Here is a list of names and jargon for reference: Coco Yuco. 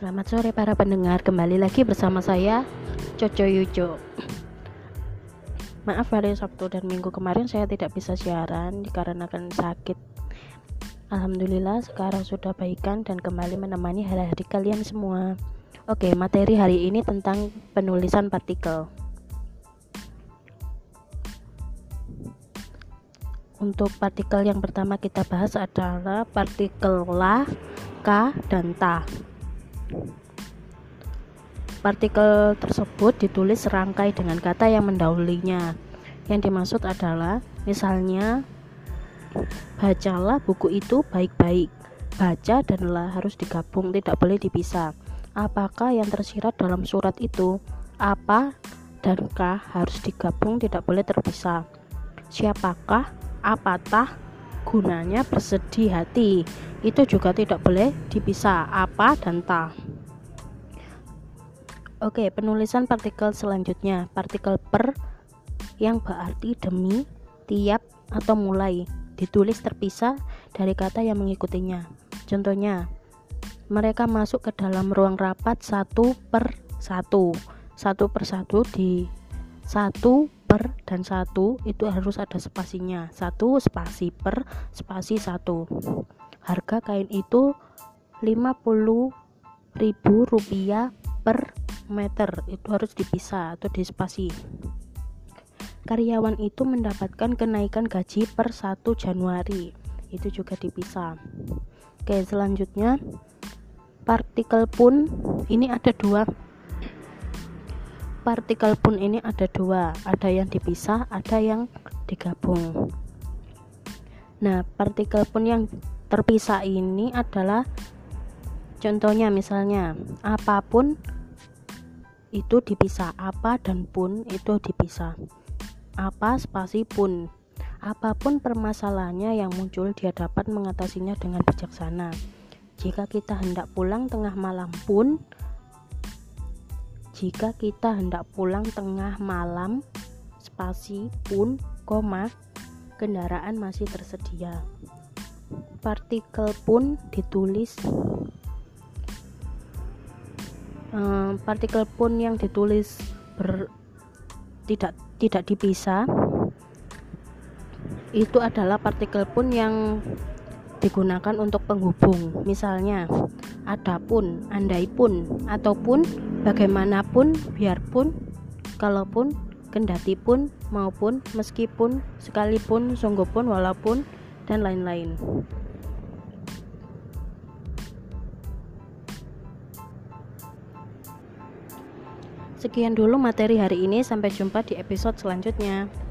Selamat sore para pendengar, kembali lagi bersama saya Coco Yuco. Maaf hari Sabtu dan Minggu kemarin saya tidak bisa siaran dikarenakan sakit. Alhamdulillah sekarang sudah baikan dan kembali menemani hari-hari kalian semua. Oke, materi hari ini tentang penulisan partikel. Untuk partikel yang pertama kita bahas adalah partikel la, ka, dan ta. Partikel tersebut ditulis serangkai dengan kata yang mendahulunya. Yang dimaksud adalah, misalnya, bacalah buku itu baik-baik. Baca dan la harus digabung, tidak boleh dipisah. Apakah yang tersirat dalam surat itu? Apa dan ka harus digabung, tidak boleh terpisah. Siapakah? Apatah gunanya bersedih hati, itu juga tidak boleh dipisah, apa dan ta. Oke, penulisan partikel selanjutnya, partikel per yang berarti demi, tiap, atau mulai, ditulis terpisah dari kata yang mengikutinya. Contohnya, mereka masuk ke dalam ruang rapat 1/1. 1/1 di 1 per dan 1 itu harus ada spasinya, 1 spasi per spasi 1. Harga kain itu 50.000 rupiah per meter, itu harus dipisah atau di spasi. Karyawan itu mendapatkan kenaikan gaji per 1 Januari, itu juga dipisah. Oke, selanjutnya partikel pun, ini ada dua. Partikel pun ini ada dua, ada yang dipisah, ada yang digabung. Nah, partikel pun yang terpisah ini adalah, contohnya misalnya, apapun itu dipisah, apa dan pun itu dipisah, apa spasi pun. Apapun permasalahannya yang muncul, dia dapat mengatasinya dengan bijaksana. Jika kita hendak pulang tengah malam pun, jika kita hendak pulang tengah malam, spasi pun, koma, kendaraan masih tersedia. Partikel pun ditulis, partikel pun yang ditulis tidak dipisah, itu adalah partikel pun yang digunakan untuk penghubung. Misalnya, adapun, andaipun, ataupun, bagaimanapun, biarpun, kalaupun, kendatipun, maupun, meskipun, sekalipun, sungguhpun, walaupun, dan lain-lain. Sekian dulu materi hari ini, sampai jumpa di episode selanjutnya.